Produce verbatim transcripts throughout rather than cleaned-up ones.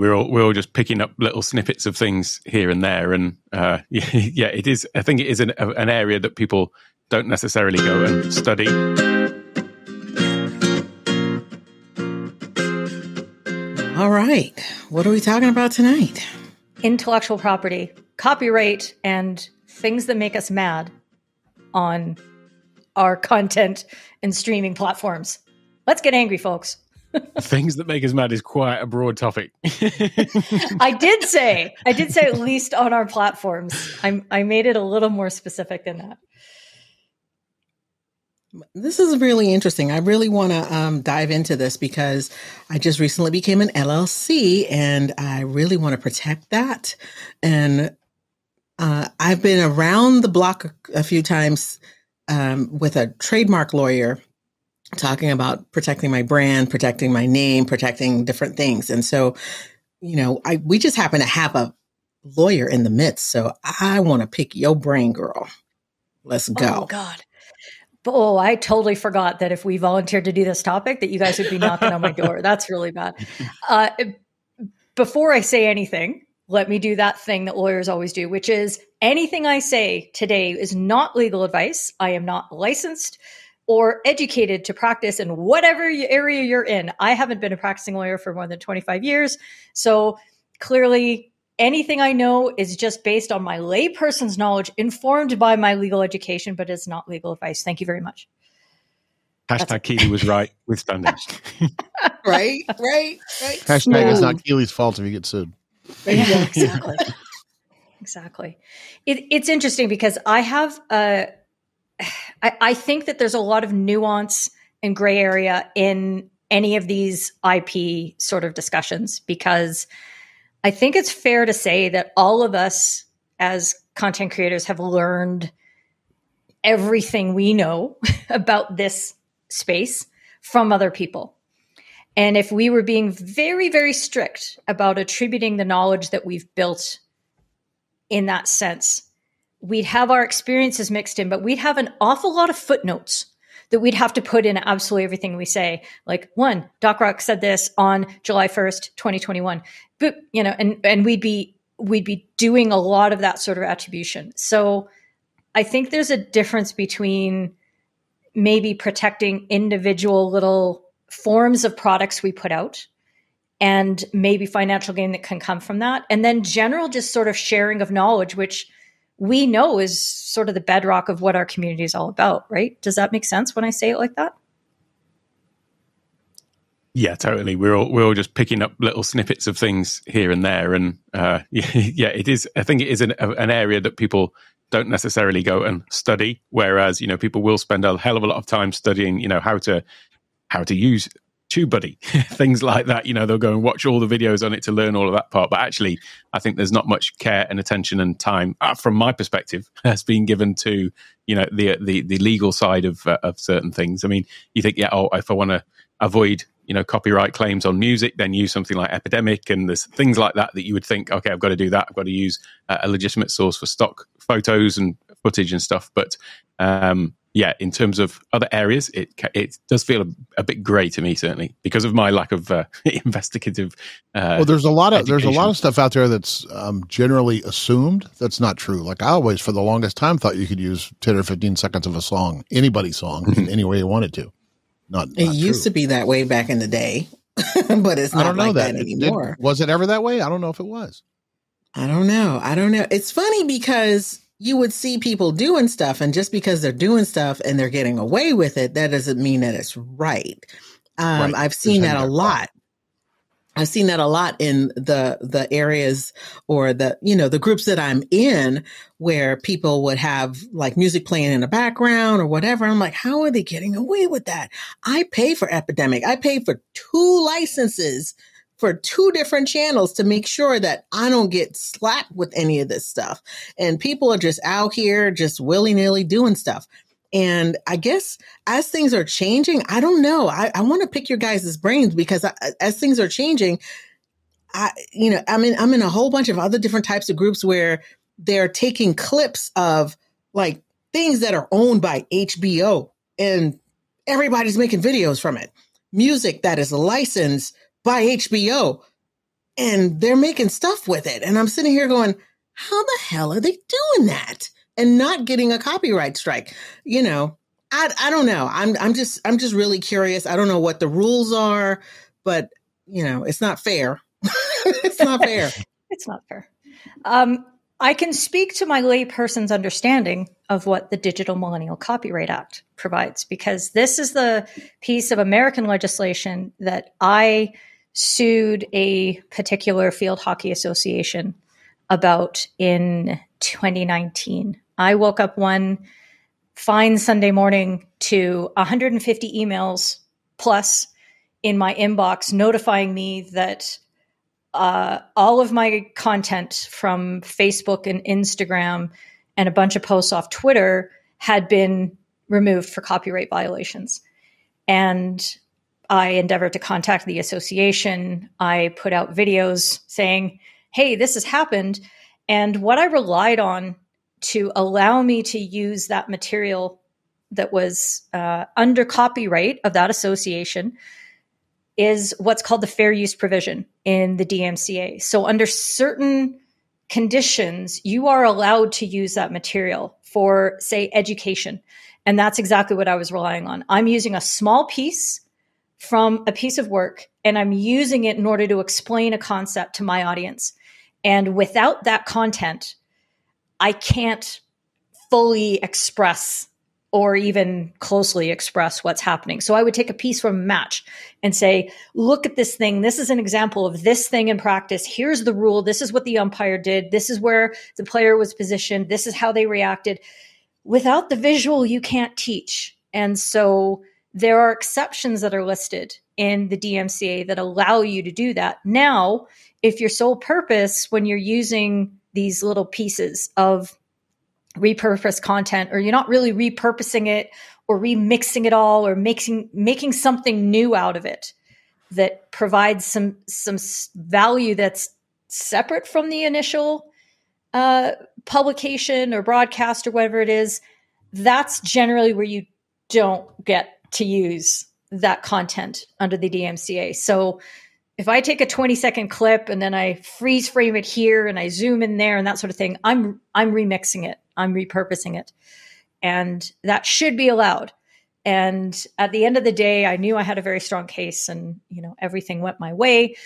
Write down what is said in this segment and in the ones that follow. we're all we're all just picking up little snippets of things here and there, and uh, yeah, it is. I think it is an, an area that people don't necessarily go and study. All right, what are we talking about tonight? Intellectual property, copyright, and things that make us mad on our content and streaming platforms. Let's get angry, folks. Things that make us mad is quite a broad topic. I did say, I did say at least on our platforms. I'm, I made it a little more specific than that. This is really interesting. I really want to um, dive into this because I just recently became an L L C and I really want to protect that. And uh, I've been around the block a few times um, with a trademark lawyer talking about protecting my brand, protecting my name, protecting different things. And so, you know, I we just happen to have a lawyer in the midst. So I want to pick your brain, girl. Let's go. Oh, God. Oh, I totally forgot that if we volunteered to do this topic, that you guys would be knocking on my door. That's really bad. Uh, before I say anything, let me do that thing that lawyers always do, which is anything I say today is not legal advice. I am not licensed or educated to practice in whatever area you're in. I haven't been a practicing lawyer for more than twenty-five years. So clearly anything I know is just based on my layperson's knowledge, informed by my legal education, but it's not legal advice. Thank you very much. Hashtag Keely was right with standards. Right, right, right. Hashtag no. It's not Keely's fault if you get sued. Yeah, exactly. Exactly. It, it's interesting because I have a... I, I think that there's a lot of nuance and gray area in any of these I P sort of discussions, because I think it's fair to say that all of us as content creators have learned everything we know about this space from other people. And if we were being very, very strict about attributing the knowledge that we've built in that sense, we'd have our experiences mixed in, but we'd have an awful lot of footnotes that we'd have to put in absolutely everything we say. Like, one, Doc Rock said this on July first, twenty twenty-one, but, you know, and, and we'd be, we'd be doing a lot of that sort of attribution. So I think there's a difference between maybe protecting individual little forms of products we put out and maybe financial gain that can come from that. And then general, just sort of sharing of knowledge, which we know is sort of the bedrock of what our community is all about, right? Does that make sense when I say it like that? Yeah, totally. We're all we're all just picking up little snippets of things here and there, and uh, yeah, it is. I think it is an, an area that people don't necessarily go and study. Whereas, you know, people will spend a hell of a lot of time studying, you know, how to how to use TubeBuddy, things like that. You know, they'll go and watch all the videos on it to learn all of that part. But actually, I think there's not much care and attention and time, uh, from my perspective, has been given to, you know, the the, the legal side of uh, of certain things. I mean, you think, yeah, oh, if I want to avoid, you know, copyright claims on music, then use something like Epidemic, and there's things like that that you would think, okay, I've got to do that. I've got to use uh, a legitimate source for stock photos and footage and stuff. But um yeah, in terms of other areas, it it does feel a, a bit grey to me, certainly because of my lack of uh, investigative. Uh, well, there's a lot of education. There's a lot of stuff out there that's um, generally assumed that's not true. Like I always, for the longest time, thought you could use ten or fifteen seconds of a song, anybody's song, in any way you wanted to. Not it not used true. to be that way back in the day, but it's not I don't know like that, that anymore. It, it, was it ever that way? I don't know if it was. I don't know. I don't know. It's funny because you would see people doing stuff, and just because they're doing stuff and they're getting away with it, that doesn't mean that it's right. Um, right. I've seen that a lot. I've seen that a lot in the the areas or the, you know, the groups that I'm in where people would have like music playing in the background or whatever. I'm like, how are they getting away with that? I pay for Epidemic. I pay for two licenses for two different channels to make sure that I don't get slapped with any of this stuff. And people are just out here just willy-nilly doing stuff. And I guess as things are changing, I don't know. I, I want to pick your guys' brains because I, as things are changing, I, you know, I'm in, I'm in a whole bunch of other different types of groups where they're taking clips of like things that are owned by H B O and everybody's making videos from it. Music that is licensed by H B O, and they're making stuff with it. And I'm sitting here going, how the hell are they doing that and not getting a copyright strike? You know, I I don't know. I'm I'm just I'm just really curious. I don't know what the rules are, but you know, it's not fair. It's not fair. It's not fair. Um, I can speak to my layperson's understanding of what the Digital Millennial Copyright Act provides, because this is the piece of American legislation that I sued a particular field hockey association about in twenty nineteen. I woke up one fine Sunday morning to one hundred fifty emails plus in my inbox notifying me that Uh, all of my content from Facebook and Instagram and a bunch of posts off Twitter had been removed for copyright violations. And I endeavored to contact the association. I put out videos saying, hey, this has happened. And what I relied on to allow me to use that material that was uh, under copyright of that association is what's called the fair use provision in the D M C A. So under certain conditions, you are allowed to use that material for, say, education. And that's exactly what I was relying on. I'm using a small piece from a piece of work, and I'm using it in order to explain a concept to my audience. And without that content, I can't fully express or even closely express what's happening. So I would take a piece from a match and say, look at this thing. This is an example of this thing in practice. Here's the rule. This is what the umpire did. This is where the player was positioned. This is how they reacted. Without the visual, you can't teach. And so there are exceptions that are listed in the D M C A that allow you to do that. Now, if your sole purpose when you're using these little pieces of repurposed content, or you're not really repurposing it or remixing it all or making making something new out of it that provides some some value that's separate from the initial uh, publication or broadcast or whatever it is, that's generally where you don't get to use that content under the D M C A. So if I take a twenty second clip and then I freeze frame it here and I zoom in there and that sort of thing, I'm I'm remixing it. I'm repurposing it. And that should be allowed. And at the end of the day, I knew I had a very strong case and, you know, everything went my way.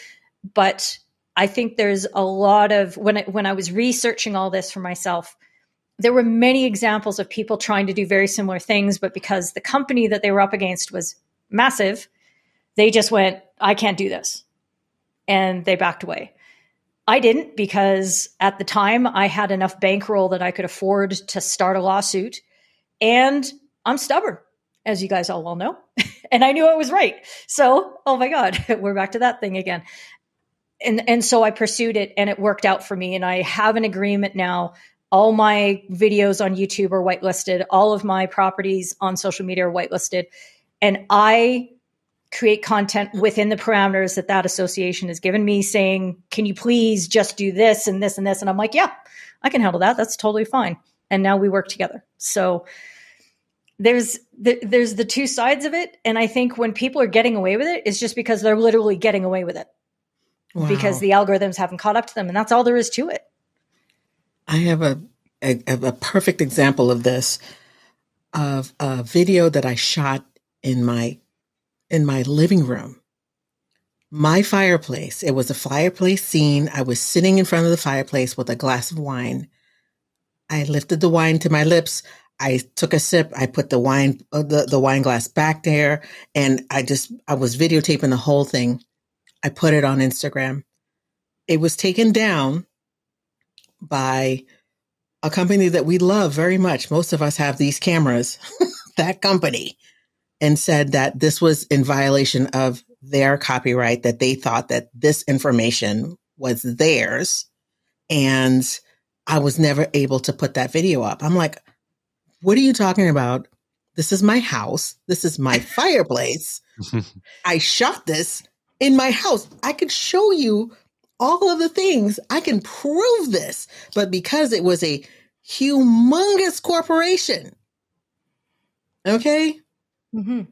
But I think there's a lot of, when I, when I was researching all this for myself, there were many examples of people trying to do very similar things, but because the company that they were up against was massive, they just went, I can't do this. And they backed away. I didn't, because at the time I had enough bankroll that I could afford to start a lawsuit, and I'm stubborn, as you guys all well know, and I knew I was right. So, oh my God, we're back to that thing again. And, and so I pursued it, and it worked out for me. And I have an agreement now. All my videos on YouTube are whitelisted. All of my properties on social media are whitelisted. And I create content within the parameters that that association has given me, saying, can you please just do this and this and this? And I'm like, yeah, I can handle that. That's totally fine. And now we work together. So there's the, there's the two sides of it. And I think when people are getting away with it, it's just because they're literally getting away with it. Wow. Because the algorithms haven't caught up to them. And that's all there is to it. I have a, a, a perfect example of this, of a video that I shot in my in my living room, my fireplace. It was a fireplace scene. I was sitting in front of the fireplace with a glass of wine. I lifted the wine to my lips. I took a sip. I put the wine, uh, the, the wine glass back there. And I just, I was videotaping the whole thing. I put it on Instagram. It was taken down by a company that we love very much. Most of us have these cameras, that company. And said that this was in violation of their copyright, that they thought that this information was theirs. And I was never able to put that video up. I'm like, what are you talking about? This is my house. This is my fireplace. I shot this in my house. I could show you all of the things. I can prove this. But because it was a humongous corporation, okay? Mm-hmm.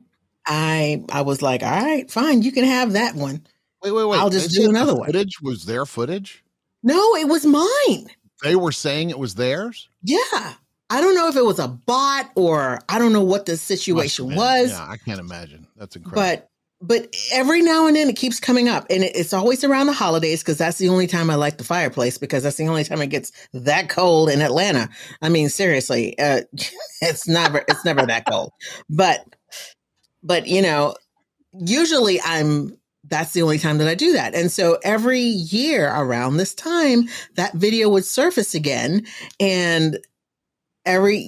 I I was like, all right, fine, you can have that one. Wait, wait, wait. I'll just do another one. Footage was their footage? No, it was mine. They were saying it was theirs? Yeah. I don't know if it was a bot or I don't know what the situation was. Yeah, I can't imagine. That's incredible. But but every now and then it keeps coming up. And it, it's always around the holidays because that's the only time I light the fireplace because that's the only time it gets that cold in Atlanta. I mean, seriously, uh, it's never it's never that cold. But, but, you know, usually I'm... That's the only time that I do that. And so every year around this time, that video would surface again. And every,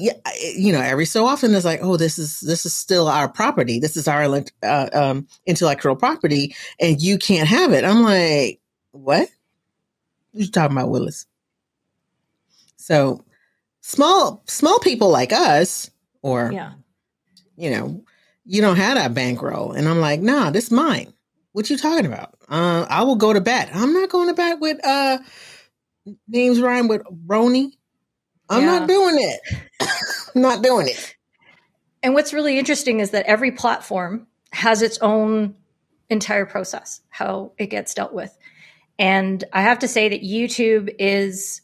you know, every so often it's like, oh, this is, this is still our property. This is our uh, um, intellectual property and you can't have it. I'm like, what? You're talking about Willis. So small, small people like us or, yeah. you know, you don't have that bankroll. And I'm like, nah, this is mine. What you talking about? Uh, I will go to bat. I'm not going to bat with uh, names rhyme with Rony. I'm yeah. not doing it. I'm not doing it. And what's really interesting is that every platform has its own entire process, how it gets dealt with. And I have to say that YouTube is,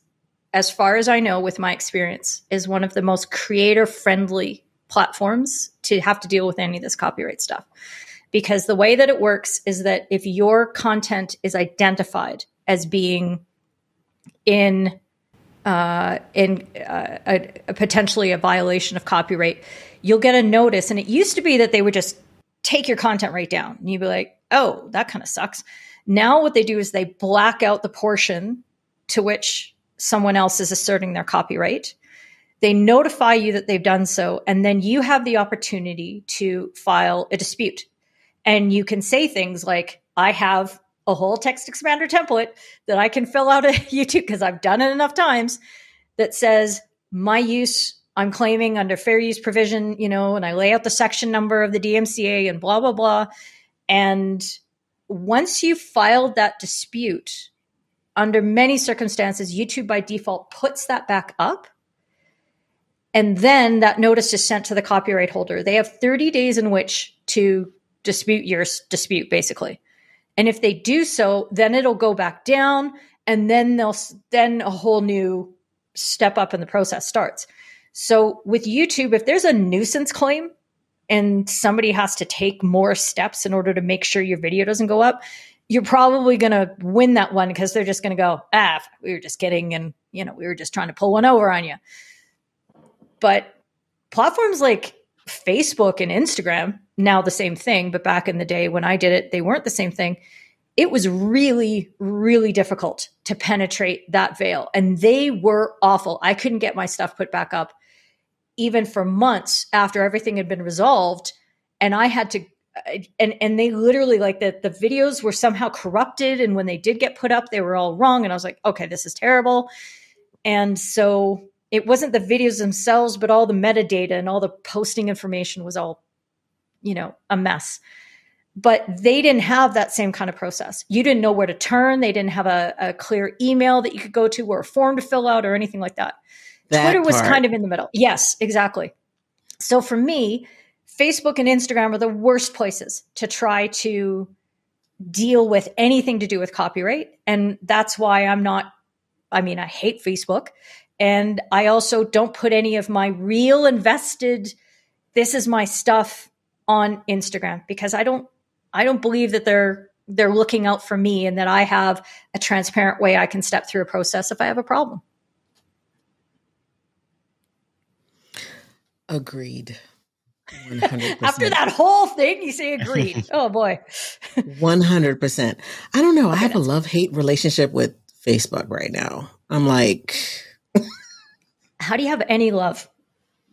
as far as I know, with my experience, is one of the most creator-friendly platforms to have to deal with any of this copyright stuff. Because the way that it works is that if your content is identified as being in uh, in uh, a, a potentially a violation of copyright, you'll get a notice. And it used to be that they would just take your content right down. And you'd be like, oh, that kind of sucks. Now what they do is they black out the portion to which someone else is asserting their copyright. They notify you that they've done so. And then you have the opportunity to file a dispute. And you can say things like, I have a whole text expander template that I can fill out at YouTube because I've done it enough times that says my use, I'm claiming under fair use provision, you know, and I lay out the section number of the D M C A and blah, blah, blah. And once you filed that dispute, under many circumstances, YouTube by default puts that back up. And then that notice is sent to the copyright holder. They have thirty days in which to dispute your dispute, basically. And if they do so, then it'll go back down and then they'll, then a whole new step up in the process starts. So with YouTube, if there's a nuisance claim and somebody has to take more steps in order to make sure your video doesn't go up, you're probably going to win that one because they're just going to go, ah, we were just kidding. And, you know, we were just trying to pull one over on you. But platforms like Facebook and Instagram, now the same thing, but back in the day when I did it, they weren't the same thing. It was really, really difficult to penetrate that veil. And they were awful. I couldn't get my stuff put back up even for months after everything had been resolved. And I had to, and, and they literally like the, the videos were somehow corrupted. And when they did get put up, they were all wrong. And I was like, okay, this is terrible. And so it wasn't the videos themselves, but all the metadata and all the posting information was all, you know, a mess. But they didn't have that same kind of process. You didn't know where to turn. They didn't have a, a clear email that you could go to or a form to fill out or anything like that. that Twitter was part. kind of in the middle. Yes, exactly. So for me, Facebook and Instagram are the worst places to try to deal with anything to do with copyright. And that's why I'm not, I mean, I hate Facebook. And I also don't put any of my real invested, this is my stuff on Instagram because I don't, I don't believe that they're, they're looking out for me and that I have a transparent way I can step through a process if I have a problem. Agreed. one hundred percent. After that whole thing, you say agreed. Oh boy. one hundred percent. I don't know. I have a love-hate relationship with Facebook right now. I'm like... How do you have any love?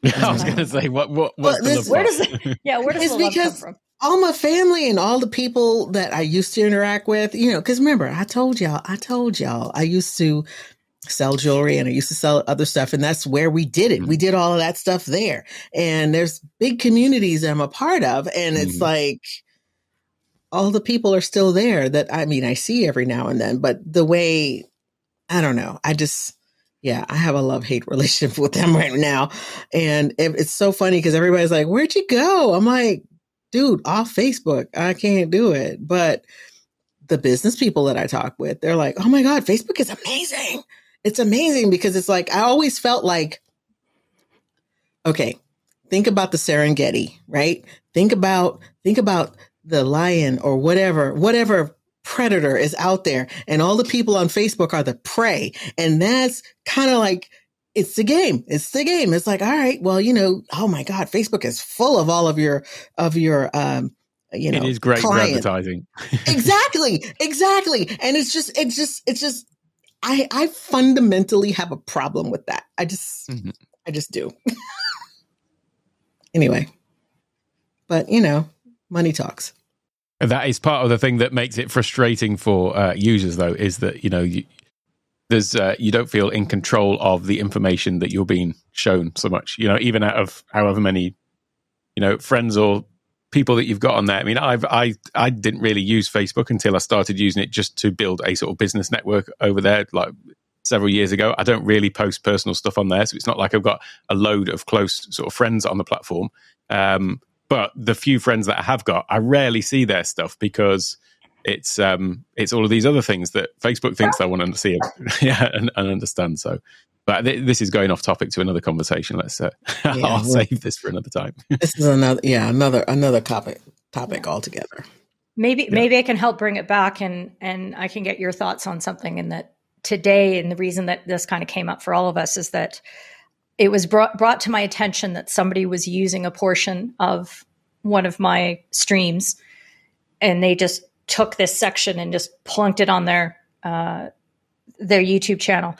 I was going to say, what, what, what's well, this, the love where does it, yeah, where does it's the love come from? All my family and all the people that I used to interact with, you know, because remember, I told y'all, I told y'all, I used to sell jewelry and I used to sell other stuff. And that's where we did it. Mm-hmm. We did all of that stuff there. And there's big communities I'm a part of. And it's mm-hmm. like, all the people are still there that, I mean, I see every now and then, but the way, I don't know, I just... Yeah, I have a love-hate relationship with them right now. And it's so funny because everybody's like, where'd you go? I'm like, dude, off Facebook. I can't do it. But the business people that I talk with, they're like, oh my God, Facebook is amazing. It's amazing because it's like, I always felt like, okay, think about the Serengeti, right? Think about, think about the lion or whatever, whatever predator is out there. And all the people on Facebook are the prey. And that's kind of like, it's the game. It's the game. It's like, all right, well, you know, oh my God, Facebook is full of all of your, of your, um, you know, it is great client. Advertising. Exactly. Exactly. And it's just, it's just, it's just, I, I fundamentally have a problem with that. I just, mm-hmm. I just do. Anyway, but you know, money talks. That is part of the thing that makes it frustrating for uh, users, though, is that, you know, you, there's uh, you don't feel in control of the information that you're being shown so much, you know, even out of however many, you know, friends or people that you've got on there. I mean, I've, I, I didn't really use Facebook until I started using it just to build a sort of business network over there, like several years ago. I don't really post personal stuff on there. So it's not like I've got a load of close sort of friends on the platform. Um, but the few friends that I have got, I rarely see their stuff because it's, um, it's all of these other things that Facebook thinks they want to see yeah, and, and understand. So, but th- this is going off topic to another conversation. Let's uh, yeah, I'll save this for another time. This is another, yeah, another, another topic, topic altogether. Maybe, yeah. maybe I can help bring it back and, and I can get your thoughts on something in that today. And the reason that this kind of came up for all of us is that it was brought, brought to my attention that somebody was using a portion of one of my streams and they just took this section and just plunked it on their, uh, their YouTube channel.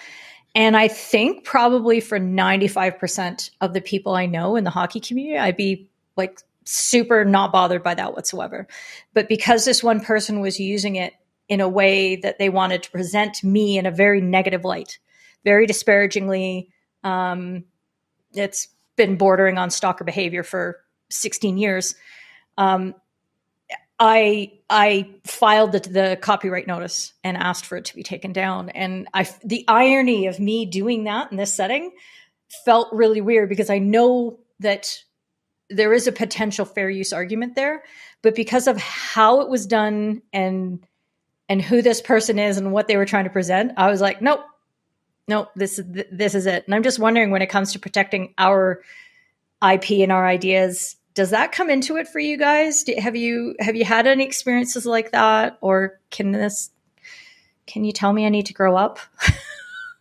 And I think probably for ninety-five percent of the people I know in the hockey community, I'd be like super not bothered by that whatsoever. But because this one person was using it in a way that they wanted to present me in a very negative light, very disparagingly, um, it's been bordering on stalker behavior for sixteen years. Um, I I filed the, the copyright notice and asked for it to be taken down. And I, the irony of me doing that in this setting felt really weird because I know that there is a potential fair use argument there, but because of how it was done and and who this person is and what they were trying to present, I was like, nope, nope, this is th- this is it. And I'm just wondering, when it comes to protecting our I P and our ideas, does that come into it for you guys? Do, have you have you had any experiences like that, or can this? Can you tell me I need to grow up?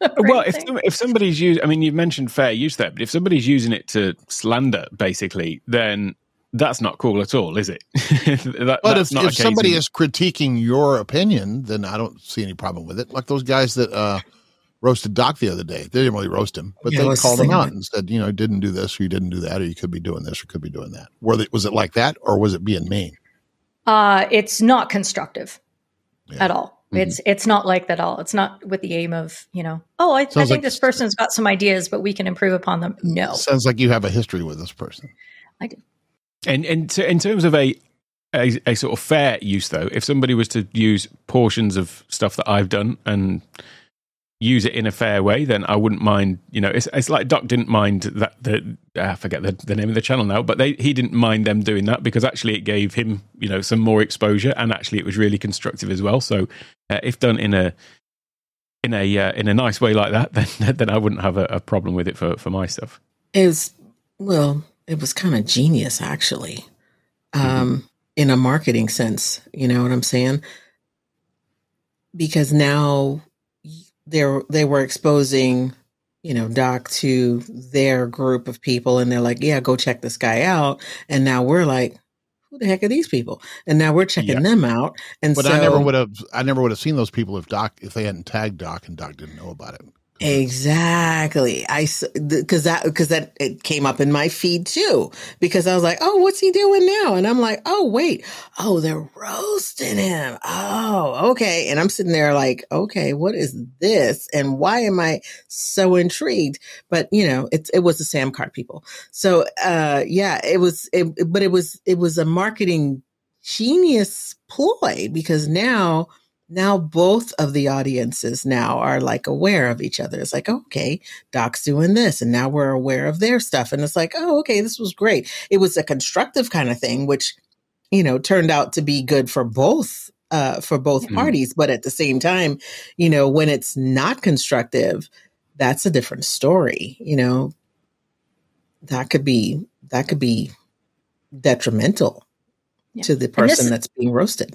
Well, if, if somebody's using, I mean, you've mentioned fair use there, but if somebody's using it to slander, basically, then that's not cool at all, is it? that, but if, if somebody is critiquing your opinion, then I don't see any problem with it. Like those guys that uh, roasted Doc the other day, they didn't really roast him, but yeah, they called him out and said, you know, didn't do this, or you didn't do that, or you could be doing this, or could be doing that. Were they, was it like that, or was it being mean? Uh, it's not constructive yeah. at all. Mm-hmm. It's it's not like that at all. It's not with the aim of, you know, oh, I, I think like, this person's got some ideas, but we can improve upon them. No. Sounds like you have a history with this person. I do. And and to, in terms of a, a a sort of fair use, though, if somebody was to use portions of stuff that I've done and use it in a fair way, then I wouldn't mind, you know, it's it's like Doc didn't mind that, the I forget the, the name of the channel now, but they he didn't mind them doing that because actually it gave him, you know, some more exposure, and actually it was really constructive as well. So uh, if done in a in a uh, in a nice way like that, then then I wouldn't have a, a problem with it for, for my stuff. Is well, it was kind of genius actually, um, mm-hmm. in a marketing sense, you know what I'm saying? Because now they they were exposing, you know, Doc to their group of people, and they're like, yeah, go check this guy out. And now we're like, who the heck are these people? And now we're checking yeah. them out. And but so, I never would have, I never would have seen those people if Doc, if they hadn't tagged Doc and Doc didn't know about it. Exactly. I, because that, because that it came up in my feed too, because I was like, oh, what's he doing now? And I'm like, oh, wait, oh, they're roasting him. Oh, okay. And I'm sitting there like, okay, what is this? And why am I so intrigued? But you know, it, it was the Sam Card people. So, uh, yeah, it was, it, but it was, it was a marketing genius ploy because now, Now both of the audiences now are like aware of each other. It's like, okay, Doc's doing this, and now we're aware of their stuff. And it's like, oh, okay, this was great. It was a constructive kind of thing, which, you know, turned out to be good for both uh, for both mm-hmm. parties. But at the same time, you know, when it's not constructive, that's a different story. You know, that could be that could be detrimental yeah. to the person this, that's being roasted.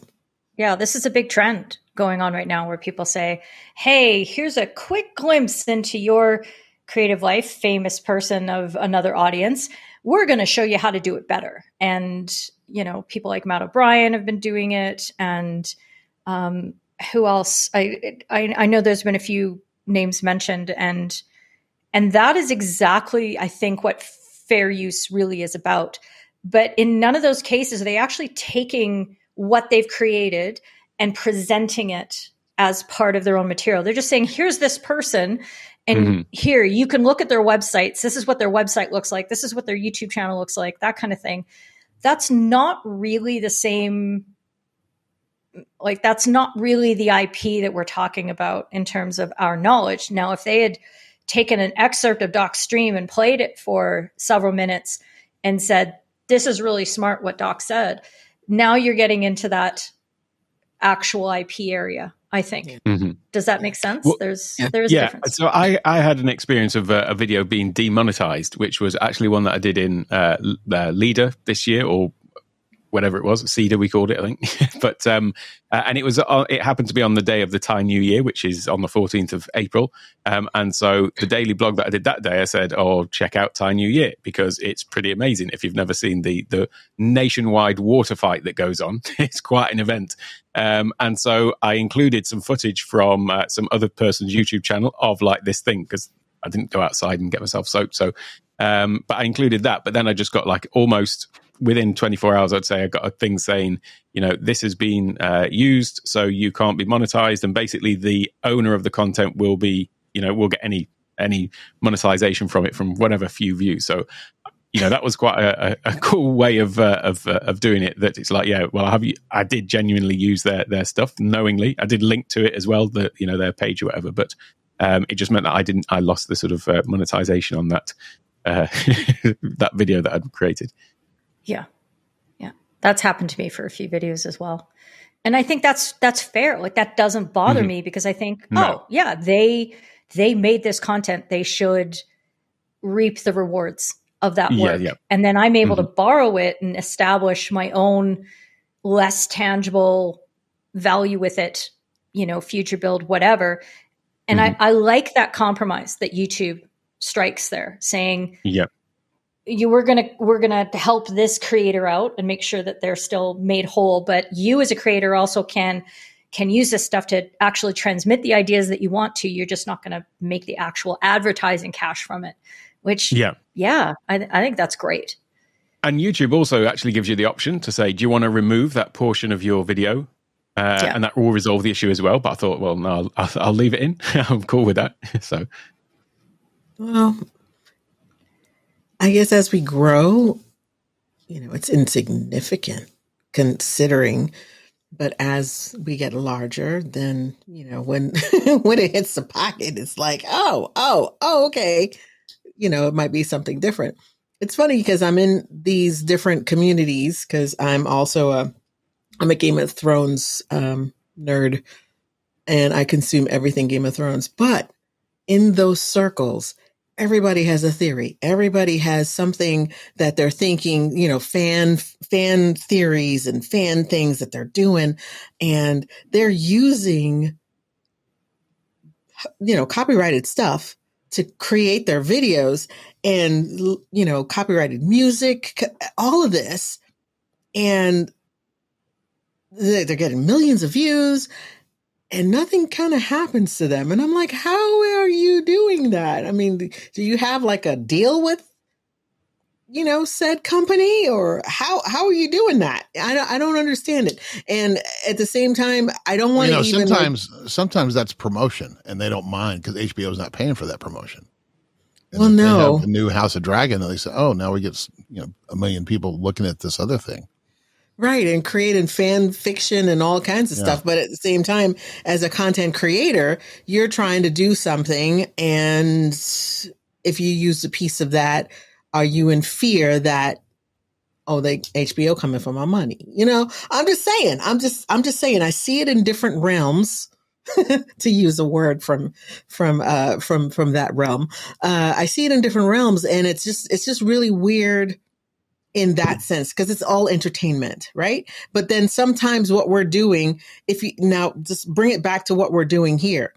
Yeah, this is a big trend going on right now where people say, hey, here's a quick glimpse into your creative life, famous person of another audience. We're going to show you how to do it better. And, you know, people like Matt O'Brien have been doing it. And um, who else? I, I I know there's been a few names mentioned. And and that is exactly, I think, what fair use really is about. But in none of those cases are they actually taking what they've created and presenting it as part of their own material. They're just saying, here's this person. And mm-hmm. here, you can look at their websites. This is what their website looks like. This is what their YouTube channel looks like, that kind of thing. That's not really the same. Like, that's not really the I P that we're talking about in terms of our knowledge. Now, if they had taken an excerpt of Doc's stream and played it for several minutes and said, this is really smart what Doc said, now you're getting into that actual I P area, I think. Mm-hmm. Does that make sense? Well, there's there is yeah. a difference. So I, I had an experience of a, a video being demonetized, which was actually one that I did in uh, uh, Leader this year, or whatever it was, Cedar we called it, I think. but um, uh, and it was uh, it happened to be on the day of the Thai New Year, which is on the fourteenth of April. Um, and so the daily blog that I did that day, I said, "Oh, check out Thai New Year because it's pretty amazing. If you've never seen the the nationwide water fight that goes on, it's quite an event." Um, and so I included some footage from uh, some other person's YouTube channel of like this thing because I didn't go outside and get myself soaked. So, um, but I included that. But then I just got like almost. Within twenty-four hours, I'd say I got a thing saying, you know, this has been uh, used, so you can't be monetized. And basically the owner of the content will be, you know, will get any any monetization from it from whatever few views. So, you know, that was quite a, a cool way of uh, of uh, of doing it. That it's like, yeah, well, I have I did genuinely use their their stuff knowingly. I did link to it as well, the you know their page or whatever. But um, it just meant that I didn't I lost the sort of uh, monetization on that uh, that video that I'd created. Yeah. Yeah. That's happened to me for a few videos as well. And I think that's, that's fair. Like that doesn't bother mm-hmm. me because I think, no. oh yeah, they, they made this content. They should reap the rewards of that work. Yeah, yeah. And then I'm able mm-hmm. to borrow it and establish my own less tangible value with it, you know, future build, whatever. And mm-hmm. I, I like that compromise that YouTube strikes there saying, yeah. you were going to, we're going to help this creator out and make sure that they're still made whole. But you as a creator also can, can use this stuff to actually transmit the ideas that you want to. You're just not going to make the actual advertising cash from it, which, yeah, yeah I, th- I think that's great. And YouTube also actually gives you the option to say, do you want to remove that portion of your video? Uh, yeah. And that will resolve the issue as well. But I thought, well, no, I'll, I'll leave it in. I'm cool with that. So, well, I guess as we grow, you know, it's insignificant considering, but as we get larger, then, you know, when, when it hits the pocket, it's like, oh, oh, oh, okay. You know, it might be something different. It's funny because I'm in these different communities because I'm also a, I'm a Game of Thrones um, nerd and I consume everything Game of Thrones, but in those circles, everybody has a theory. Everybody has something that they're thinking, you know, fan fan theories and fan things that they're doing. And they're using, you know, copyrighted stuff to create their videos and, you know, copyrighted music, all of this. And they're getting millions of views. And nothing kind of happens to them. And I'm like, how are you doing that? I mean, do you have like a deal with, you know, said company or how, how are you doing that? I don't, I don't understand it. And at the same time, I don't want to you know, even. Sometimes, like, sometimes that's promotion and they don't mind because H B O is not paying for that promotion. And well, no. The new House of Dragons, they say, oh, now we get, you know, a million people looking at this other thing. Right. And creating fan fiction and all kinds of yeah. stuff. But at the same time, as a content creator, you're trying to do something. And if you use a piece of that, are you in fear that oh, they H B O coming for my money. You know, I'm just saying, I'm just, I'm just saying, I see it in different realms, to use a word from, from, uh, from, from that realm. Uh, I see it in different realms, and it's just, it's just really weird in that sense, because it's all entertainment, right? But then sometimes what we're doing, if you now just bring it back to what we're doing here.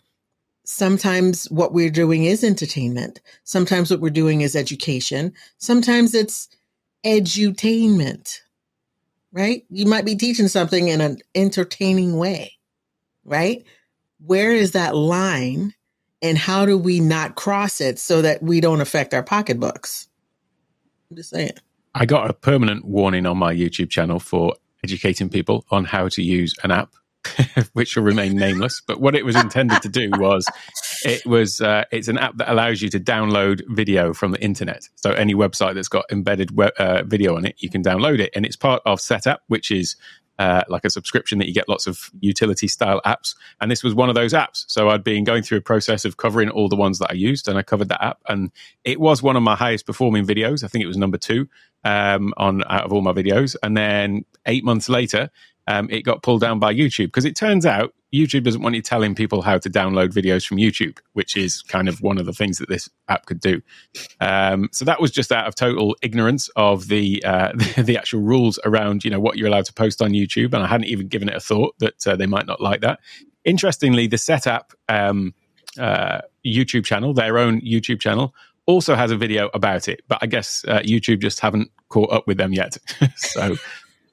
Sometimes what we're doing is entertainment. Sometimes what we're doing is education. Sometimes it's edutainment, right? You might be teaching something in an entertaining way, right? Where is that line, and how do we not cross it so that we don't affect our pocketbooks? I'm just saying. I got a permanent warning on my YouTube channel for educating people on how to use an app, which shall remain nameless. But what it was intended to do was, it was uh, it's an app that allows you to download video from the internet. So any website that's got embedded web, uh, video on it, you can download it, and it's part of Setapp, which is uh, like a subscription that you get lots of utility style apps. And this was one of those apps. So I'd been going through a process of covering all the ones that I used, and I covered that app, and it was one of my highest performing videos. I think it was number two um, on out of all my videos. And then eight months later. Um, it got pulled down by YouTube, because it turns out YouTube doesn't want you telling people how to download videos from YouTube, which is kind of one of the things that this app could do. Um, so that was just out of total ignorance of the, uh, the the actual rules around, you know, what you're allowed to post on YouTube. And I hadn't even given it a thought that uh, they might not like that. Interestingly, the Setapp um, uh, YouTube channel, their own YouTube channel, also has a video about it. But I guess uh, YouTube just haven't caught up with them yet. so...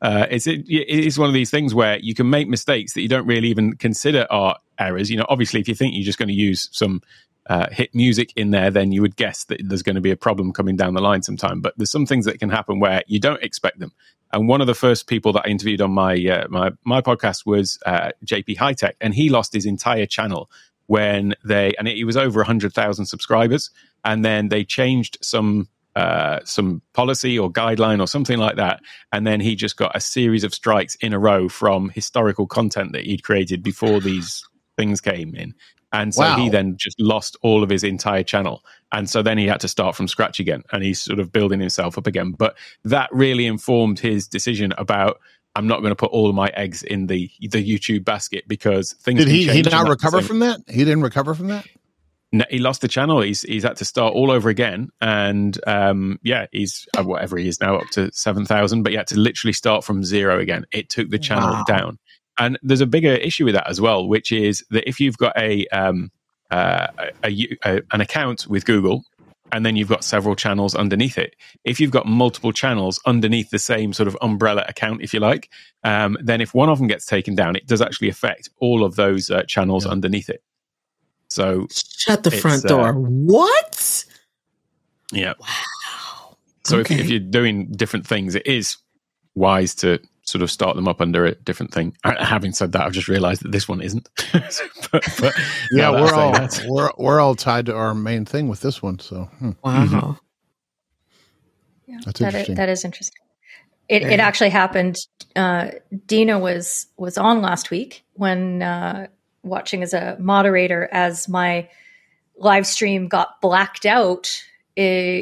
Uh, it's it is one of these things where you can make mistakes that you don't really even consider are errors. You know, obviously, if you think you're just going to use some uh, hit music in there, then you would guess that there's going to be a problem coming down the line sometime. But there's some things that can happen where you don't expect them. And one of the first people that I interviewed on my uh, my my podcast was uh, J P Hightech, and he lost his entire channel when they and he was over a hundred thousand subscribers, and then they changed some. Uh, some policy or guideline or something like that, and then he just got a series of strikes in a row from historical content that he'd created before these things came in, and so wow. He then just lost all of his entire channel, and so then he had to start from scratch again, and he's sort of building himself up again. But that really informed his decision about, I'm not going to put all of my eggs in the the YouTube basket, because things did can he, he not recover from that? He didn't recover from that. No, he lost the channel. He's he's had to start all over again, and um, yeah, he's uh, whatever he is now, up to seven thousand. But he had to literally start from zero again. It took the channel wow. down, and there's a bigger issue with that as well, which is that if you've got a, um, uh, a, a, a an account with Google, and then you've got several channels underneath it. If you've got multiple channels underneath the same sort of umbrella account, if you like, um, then if one of them gets taken down, it does actually affect all of those uh, channels yeah. underneath it. So shut the front door. Uh, what? Yeah. Wow. So okay. if, if you're doing different things, it is wise to sort of start them up under a different thing. Having said that, I've just realized that this one isn't. but, but, yeah, no, we're all we're we're all tied to our main thing with this one. So hmm. wow. Mm-hmm. Yeah, That's that interesting. Is, that is interesting. It, it actually happened. Uh, Dina was was on last week when. Uh, watching as a moderator as my live stream got blacked out uh,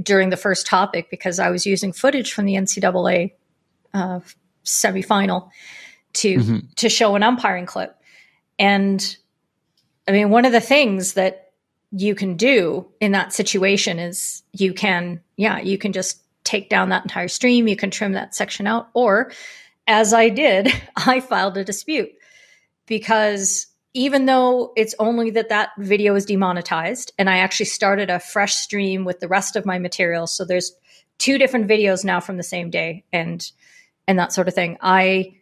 during the first topic, because I was using footage from the N C double A uh, semifinal to, mm-hmm. to show an umpiring clip. And I mean, one of the things that you can do in that situation is you can, yeah, you can just take down that entire stream. You can trim that section out. Or as I did, I filed a dispute. Because even though it's only that that video is demonetized, and I actually started a fresh stream with the rest of my material. So there's two different videos now from the same day and and that sort of thing. I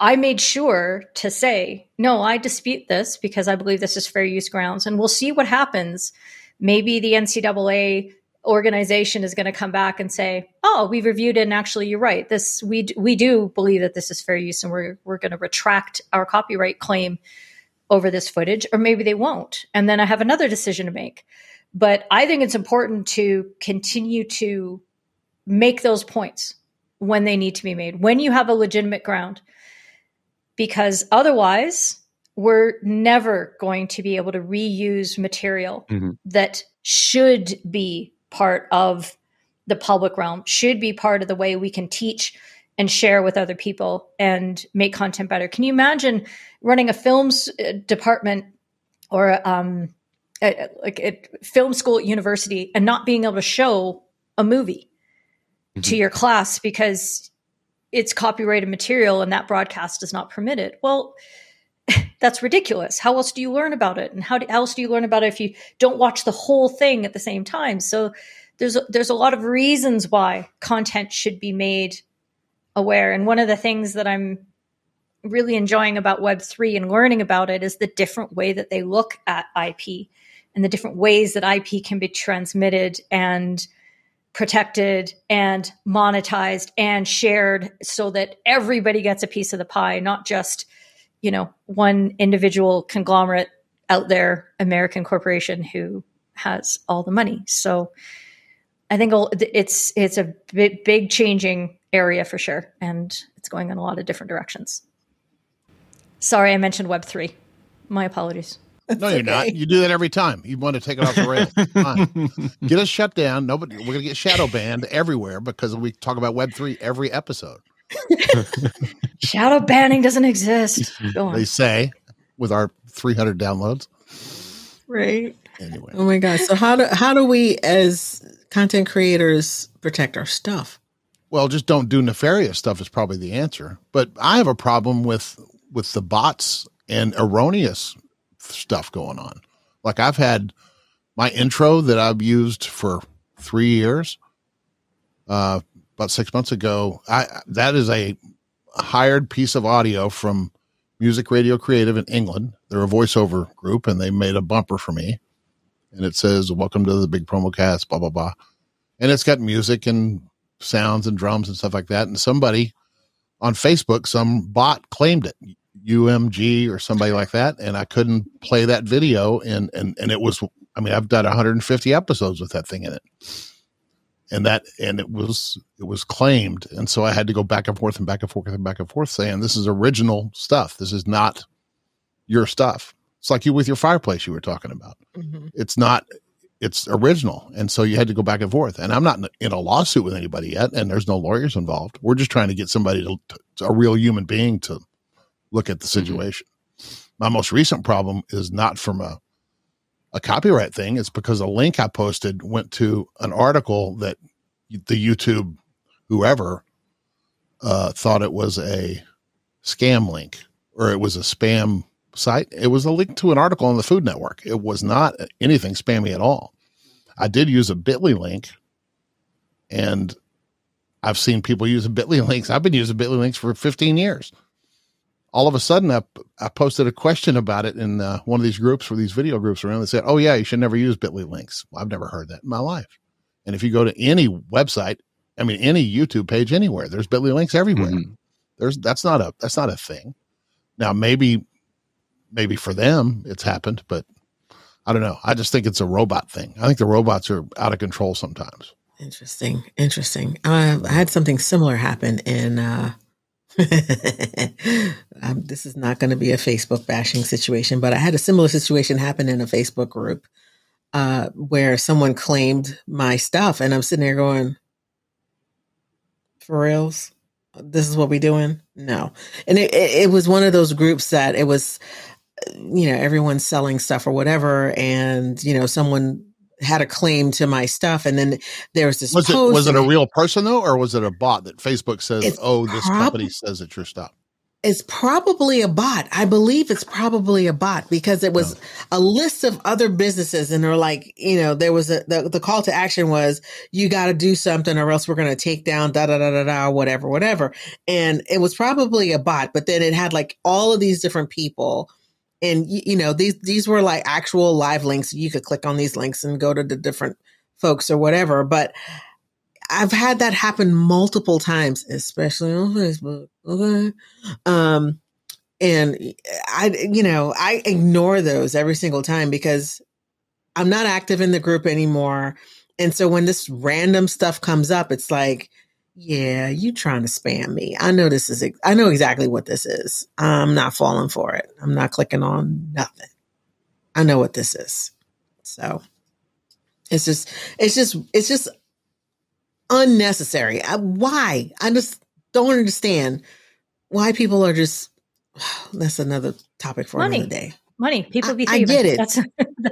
I made sure to say, no, I dispute this because I believe this is fair use grounds. And we'll see what happens. Maybe the N C double A organization is going to come back and say, oh, we reviewed it, and actually you're right. This we we do believe that this is fair use, and we're we're going to retract our copyright claim over this footage. Or maybe they won't, and then I have another decision to make. But I think it's important to continue to make those points when they need to be made, when you have a legitimate ground, because otherwise we're never going to be able to reuse material mm-hmm. that should be part of the public realm should be part of the way we can teach and share with other people and make content better. Can you imagine running a films department or um, a, like a film school at university and not being able to show a movie mm-hmm. to your class because it's copyrighted material and that broadcast is not permitted? Well, that's ridiculous. How else do you learn about it? And how, do, how else do you learn about it if you don't watch the whole thing at the same time? So there's a, there's a lot of reasons why content should be made aware. And one of the things that I'm really enjoying about Web three and learning about it is the different way that they look at I P and the different ways that I P can be transmitted and protected and monetized and shared so that everybody gets a piece of the pie, not just, you know, one individual conglomerate out there, American corporation who has all the money. So I think it's, it's a big, big changing area for sure. And it's going in a lot of different directions. Sorry, I mentioned Web three. My apologies. That's no, you're okay. Not. You do that every time. You want to take it off the rails. Fine. Get us shut down. Nobody. We're going to get shadow banned everywhere because we talk about Web three every episode. Shadow banning doesn't exist. They say with our three hundred downloads. Right. Anyway. Oh my gosh. So how do how do we as content creators protect our stuff? Well, just don't do nefarious stuff is probably the answer. But I have a problem with with the bots and erroneous stuff going on. Like I've had my intro that I've used for three years. Uh, about six months ago, I that is a hired piece of audio from Music Radio Creative in England. They're a voiceover group, and they made a bumper for me, and it says "Welcome to the Big Promocast," blah blah blah, and it's got music and sounds and drums and stuff like that. And somebody on Facebook, some bot claimed it, U M G or somebody like that. And I couldn't play that video. And, and, and it was, I mean, I've done one hundred fifty episodes with that thing in it and that, and it was, it was claimed. And so I had to go back and forth and back and forth and back and forth saying, this is original stuff. This is not your stuff. It's like you with your fireplace you were talking about. Mm-hmm. It's not, it's original. And so you had to go back and forth, and I'm not in a lawsuit with anybody yet. And there's no lawyers involved. We're just trying to get somebody to, to a real human being to look at the situation. Mm-hmm. My most recent problem is not from a, a copyright thing. It's because a link I posted went to an article that the YouTube, whoever uh, thought it was a scam link or it was a spam site. It was a link to an article on the Food Network. It was not anything spammy at all. I did use a Bitly link, and I've seen people use Bitly links. I've been using Bitly links for fifteen years. All of a sudden, I, I posted a question about it in uh, one of these groups where these video groups around. They said, oh, yeah, you should never use Bitly links. Well, I've never heard that in my life. And if you go to any website, I mean, any YouTube page anywhere, there's Bitly links everywhere. Mm-hmm. There's that's not a that's not a thing. Now, maybe. Maybe for them it's happened, but I don't know. I just think it's a robot thing. I think the robots are out of control sometimes. Interesting. Interesting. Uh, I had something similar happen in, uh, um, this is not going to be a Facebook bashing situation, but I had a similar situation happen in a Facebook group uh, where someone claimed my stuff, and I'm sitting there going, for reals? This is what we doing? No. And it, it, it was one of those groups that it was, you know, everyone's selling stuff or whatever. And, you know, someone had a claim to my stuff. And then there was this was post. It, was it a real person though? Or was it a bot that Facebook says, oh, this prob- company says it's your stuff? It's probably a bot. I believe it's probably a bot because it was a list of other businesses, and they're like, you know, there was a, the, the call to action was you got to do something or else we're going to take down da da da da da, whatever, whatever. And it was probably a bot, but then it had like all of these different people. And, you, you know, these, these were like actual live links. You could click on these links and go to the different folks or whatever. But I've had that happen multiple times, especially on Facebook. Okay. Um, and I, you know, I ignore those every single time because I'm not active in the group anymore. And so when this random stuff comes up, it's like, yeah, you trying to spam me. I know this is, I know exactly what this is. I'm not falling for it. I'm not clicking on nothing. I know what this is. So it's just, it's just, it's just, unnecessary. I, why? I just don't understand why people are just, oh, that's another topic for Money. another day. Money. People be saving. I get it. That's,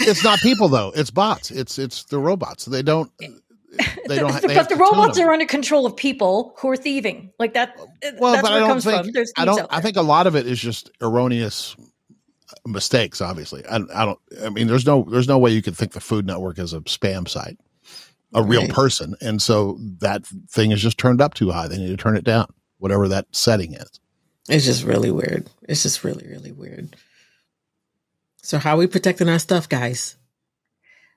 it's not people though. It's bots. It's, it's the robots. They don't, they don't, but they have the robots are under control of people who are thieving like that. Well, that's but where I don't it comes think, from. I don't, I think a lot of it is just erroneous mistakes. Obviously. I, I don't, I mean, there's no, there's no way you could think the Food Network is a spam site, a real right. person. And so that thing is just turned up too high. They need to turn it down, whatever that setting is. It's just really weird. It's just really, really weird. So how are we protecting our stuff, guys?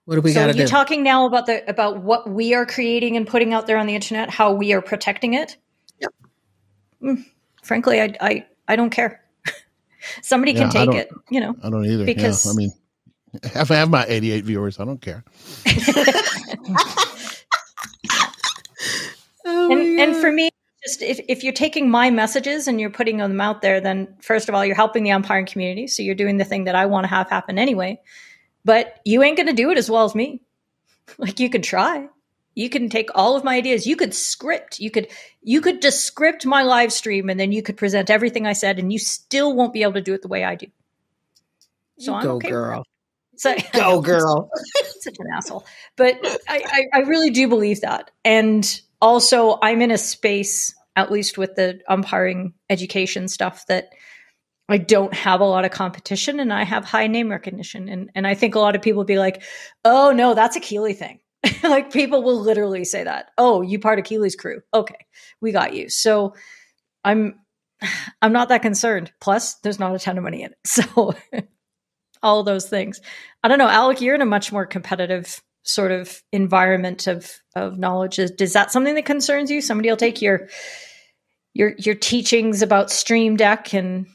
What do we so got to do? So you're talking now about the about what we are creating and putting out there on the internet, how we are protecting it? Yep. Mm, frankly, I, I I don't care. Somebody yeah, can take it, you know. I don't either. Because yeah, I mean, if I have my eighty-eight viewers, I don't care. oh, and, yeah. and for me, just if, if you're taking my messages and you're putting them out there, then first of all, you're helping the umpiring community. So you're doing the thing that I want to have happen anyway. But you ain't going to do it as well as me. Like you could try. You can take all of my ideas. You could script. You could you could just script my live stream and then you could present everything I said and you still won't be able to do it the way I do. So you I'm go, okay girl. With that. So, you go girl. Such an asshole. But I, I, I really do believe that. And also, I'm in a space, at least with the umpiring education stuff, that I don't have a lot of competition and I have high name recognition. And and I think a lot of people be like, oh, no, that's a Keely thing. Like people will literally say that. Oh, you part of Keely's crew. Okay, we got you. So I'm I'm not that concerned. Plus, there's not a ton of money in it. So all those things. I don't know, Alec, you're in a much more competitive sort of environment of, of knowledge. Is, is that something that concerns you? Somebody will take your, your, your teachings about Stream Deck and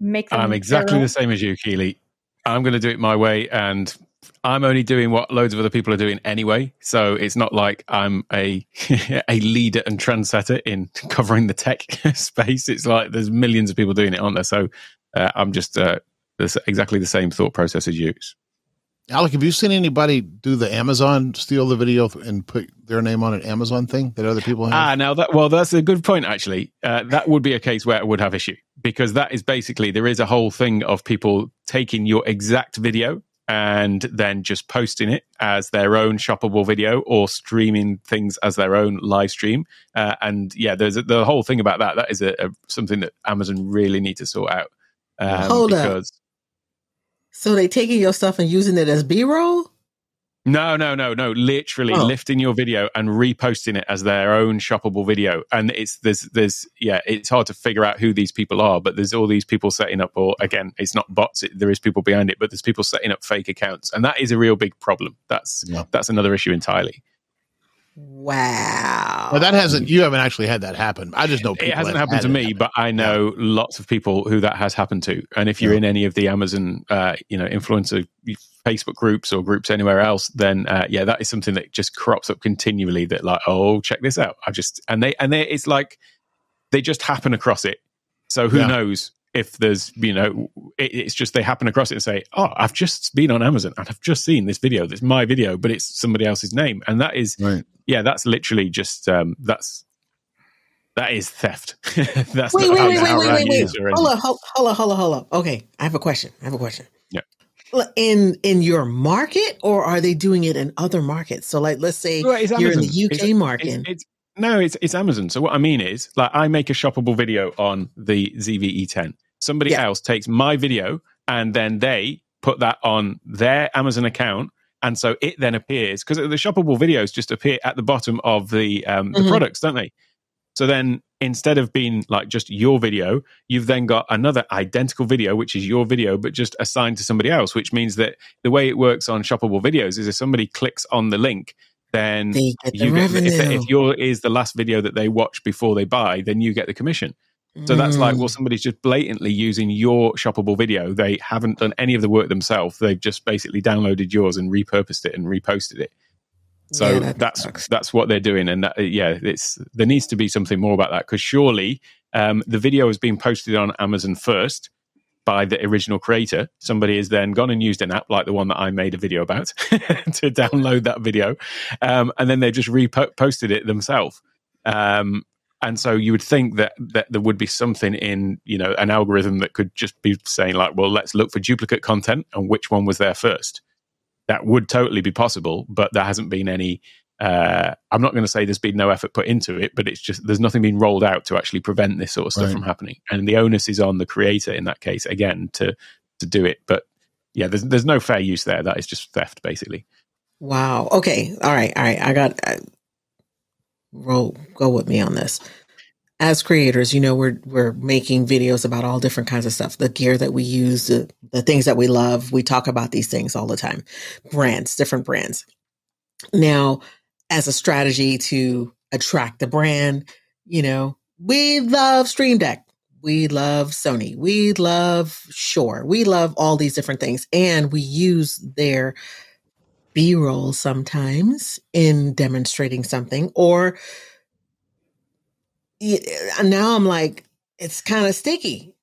make them. I'm exactly the same as you, Keely. I'm going to do it my way. And I'm only doing what loads of other people are doing anyway. So it's not like I'm a, a leader and trendsetter in covering the tech space. It's like there's millions of people doing it, aren't there? So uh, I'm just uh, exactly the same thought process as you. Alec, have you seen anybody do the Amazon, steal the video and put their name on an Amazon thing that other people have? Ah, now that, well, that's a good point, actually. Uh, that would be a case where it would have issue because that is basically, there is a whole thing of people taking your exact video and then just posting it as their own shoppable video or streaming things as their own live stream. Uh, and yeah, there's a, the whole thing about that. That is a, a, something that Amazon really need to sort out. Um, Hold because up. So they taking your stuff and using it as B-roll? No, no, no, no. Literally oh. lifting your video and reposting it as their own shoppable video. And it's there's there's yeah, it's hard to figure out who these people are, but there's all these people setting up, or again, it's not bots. It, there is people behind it, but there's people setting up fake accounts, and that is a real big problem. That's yeah. that's another issue entirely. Wow. Well, that hasn't, you haven't actually had that happen. I just know people. It hasn't happened to me, happen. But I know yeah. lots of people who that has happened to. And if you're yeah. in any of the Amazon, uh, you know, influencer Facebook groups or groups anywhere else, then uh, yeah, that is something that just crops up continually that like, oh, check this out. I just, and they, and they, it's like, they just happen across it. So who yeah. knows if there's, you know, it, it's just, they happen across it and say, oh, I've just been on Amazon and I've just seen this video. That's my video, but it's somebody else's name. And that is, right. Yeah, that's literally just um, that's that is theft. that's wait, not wait, how, wait, how wait, wait, wait, wait, hold up, hold up, hold up, hold up. Okay, I have a question. I have a question. Yeah, in in your market, or are they doing it in other markets? So, like, let's say well, you're in the U K it's, market. It's, it's, no, it's it's Amazon. So what I mean is, like, I make a shoppable video on the Z V E ten. Somebody yeah. else takes my video and then they put that on their Amazon account. And so it then appears, because the shoppable videos just appear at the bottom of the um, the mm-hmm. products, don't they? So then instead of being like just your video, you've then got another identical video, which is your video, but just assigned to somebody else, which means that the way it works on shoppable videos is if somebody clicks on the link, then they get the you get, if, if yours is the last video that they watch before they buy, then you get the commission. So that's like, well, somebody's just blatantly using your shoppable video. They haven't done any of the work themselves. They've just basically downloaded yours and repurposed it and reposted it. So yeah, that that's sucks. That's what they're doing. And that, yeah, it's there needs to be something more about that because surely um, the video has been posted on Amazon first. by the original creator. Somebody has then gone and used an app like the one that I made a video about to download that video. Um, and then they've just reposted it themselves. Um, and so you would think that, that there would be something in, you know, an algorithm that could just be saying like, well, let's look for duplicate content and which one was there first. That would totally be possible, but there hasn't been any, uh, I'm not going to say there's been no effort put into it, but it's just, there's nothing being rolled out to actually prevent this sort of stuff right. from happening. And the onus is on the creator in that case, again, to, to do it. But yeah, there's, there's no fair use there. That is just theft, basically. Wow. Okay. All right. All right. I got, I, roll, go with me on this. As creators, you know, we're we're making videos about all different kinds of stuff, the gear that we use, the, the things that we love. We talk about these things all the time, brands, different brands. Now, as a strategy to attract the brand, you know, we love Stream Deck. We love Sony. We love Shure. We love all these different things. And we use their B-roll sometimes in demonstrating something or now I'm like, it's kind of sticky,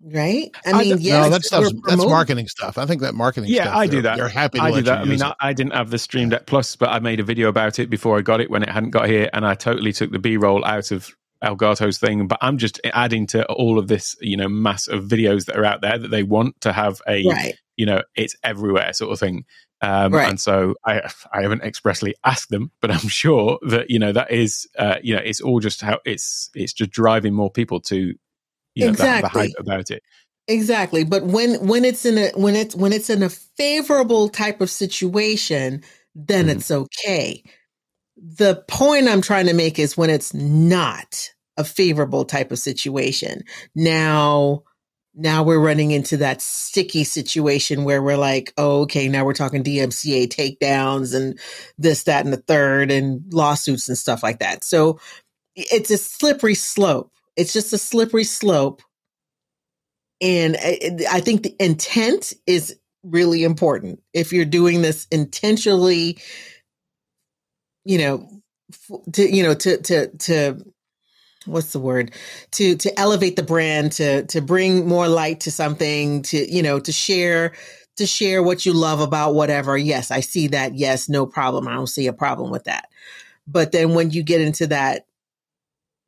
right? I mean, I yeah, no, that stuff's, that's marketing stuff. I think that marketing yeah, stuff. Yeah, I do that. They're happy to I do that. I mean, I, I didn't have the Stream Deck Plus, but I made a video about it before I got it when it hadn't got here, and I totally took the B-roll out of Elgato's thing. But I'm just adding to all of this, you know, mass of videos that are out there that they want to have a, right. you know, it's everywhere sort of thing. Um, right. And so I, I haven't expressly asked them, but I'm sure that, you know, that is, uh, you know, it's all just how it's, it's just driving more people to, you know, exactly. that, the hype about it. Exactly. But when, when it's in a, when it's, when it's in a favorable type of situation, then mm. it's okay. The point I'm trying to make is when it's not a favorable type of situation. Now, Now we're running into that sticky situation where we're like, oh, okay, now we're talking D M C A takedowns and this, that, and the third and lawsuits and stuff like that. So it's a slippery slope. It's just a slippery slope. And I, I think the intent is really important. If you're doing this intentionally, you know, to, you know, to, to, to, what's the word to, to elevate the brand, to, to bring more light to something, to, you know, to share, to share what you love about whatever. Yes, I see that. Yes, no problem. I don't see a problem with that. But then when you get into that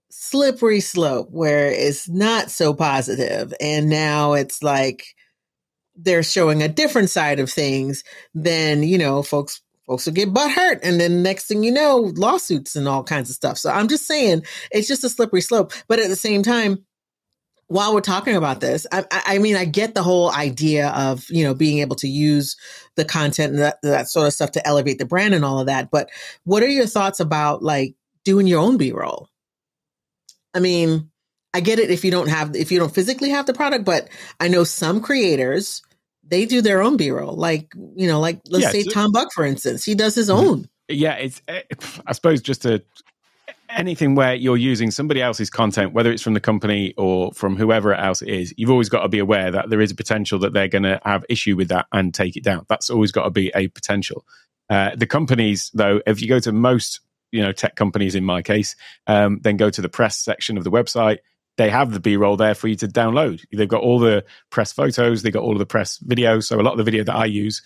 slippery slope where it's not so positive, and now it's like they're showing a different side of things, then, you know, folks, Folks will get butthurt, and then next thing you know, lawsuits and all kinds of stuff. So I'm just saying, it's just a slippery slope. But at the same time, while we're talking about this, I, I mean, I get the whole idea of, you know, being able to use the content and that, that sort of stuff to elevate the brand and all of that. But what are your thoughts about like doing your own B-roll? I mean, I get it if you don't have, if you don't physically have the product, but I know some creators, they do their own B-roll, like, you know, like let's yeah, say Tom Buck, for instance, he does his own. Yeah, it's, I suppose just to, anything where you're using somebody else's content, whether it's from the company or from whoever else it is, you've always got to be aware that there is a potential that they're going to have issue with that and take it down. That's always got to be a potential. Uh, the companies, though, if you go to most, you know, tech companies in my case, um, then go to the press section of the website, they have the B-roll there for you to download. They've got all the press photos. They've got all of the press videos. So a lot of the video that I use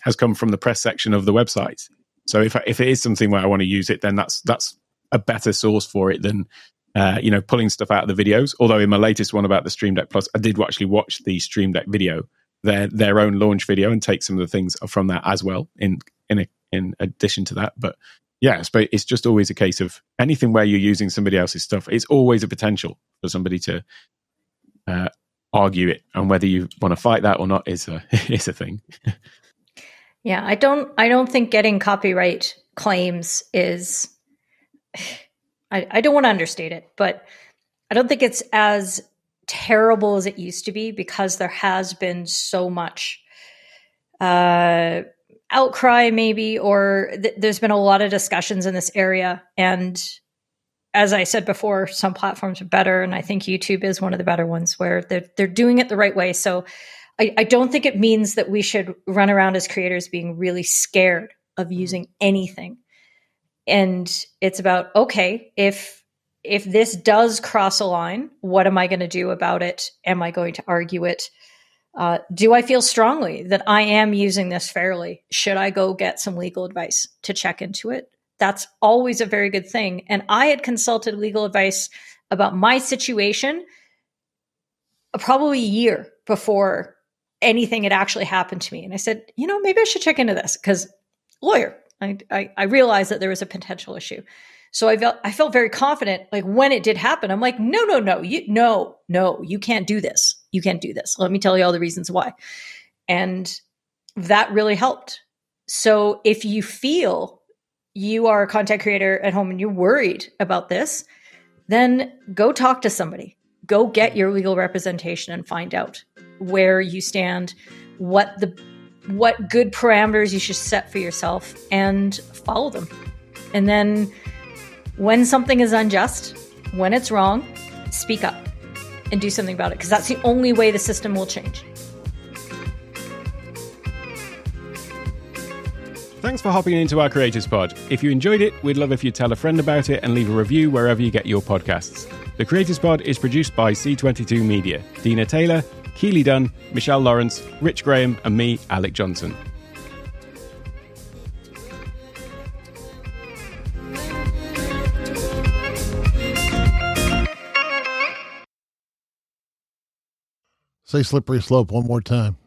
has come from the press section of the website. So if I, if it is something where I want to use it, then that's that's a better source for it than uh, you know, pulling stuff out of the videos. Although in my latest one about the Stream Deck Plus, I did actually watch the Stream Deck video, their their own launch video, and take some of the things from that as well in in a, in addition to that. But yeah, but it's just always a case of anything where you're using somebody else's stuff, it's always a potential for somebody to uh, argue it. And whether you want to fight that or not is a, is a thing. Yeah, I don't I don't think getting copyright claims is, I, I don't want to understate it, but I don't think it's as terrible as it used to be because there has been so much uh outcry maybe, or th- there's been a lot of discussions in this area. And as I said before, some platforms are better. And I think YouTube is one of the better ones where they're, they're doing it the right way. So I, I don't think it means that we should run around as creators being really scared of using anything. And it's about, okay, if, if this does cross a line, what am I going to do about it? Am I going to argue it? Uh, do I feel strongly that I am using this fairly? Should I go get some legal advice to check into it? That's always a very good thing. And I had consulted legal advice about my situation probably a year before anything had actually happened to me. And I said, you know, maybe I should check into this because lawyer, I, I, I realized that there was a potential issue. So I felt, I felt very confident, like when it did happen, I'm like, no, no, no, you, no, no, you can't do this. You can't do this. Let me tell you all the reasons why. And that really helped. So if you feel you are a content creator at home and you're worried about this, then go talk to somebody, go get your legal representation and find out where you stand, what the, what good parameters you should set for yourself and follow them. And then when something is unjust, when it's wrong, speak up and do something about it, because that's the only way the system will change. Thanks for hopping into our Creators' Pod. If you enjoyed it, we'd love if you tell a friend about it and leave a review wherever you get your podcasts. The Creators' Pod is produced by C twenty-two Media, Dina Taylor, Keely Dunn, Michelle Lawrence, Rich Graham, and me, Alec Johnson. Say slippery slope one more time.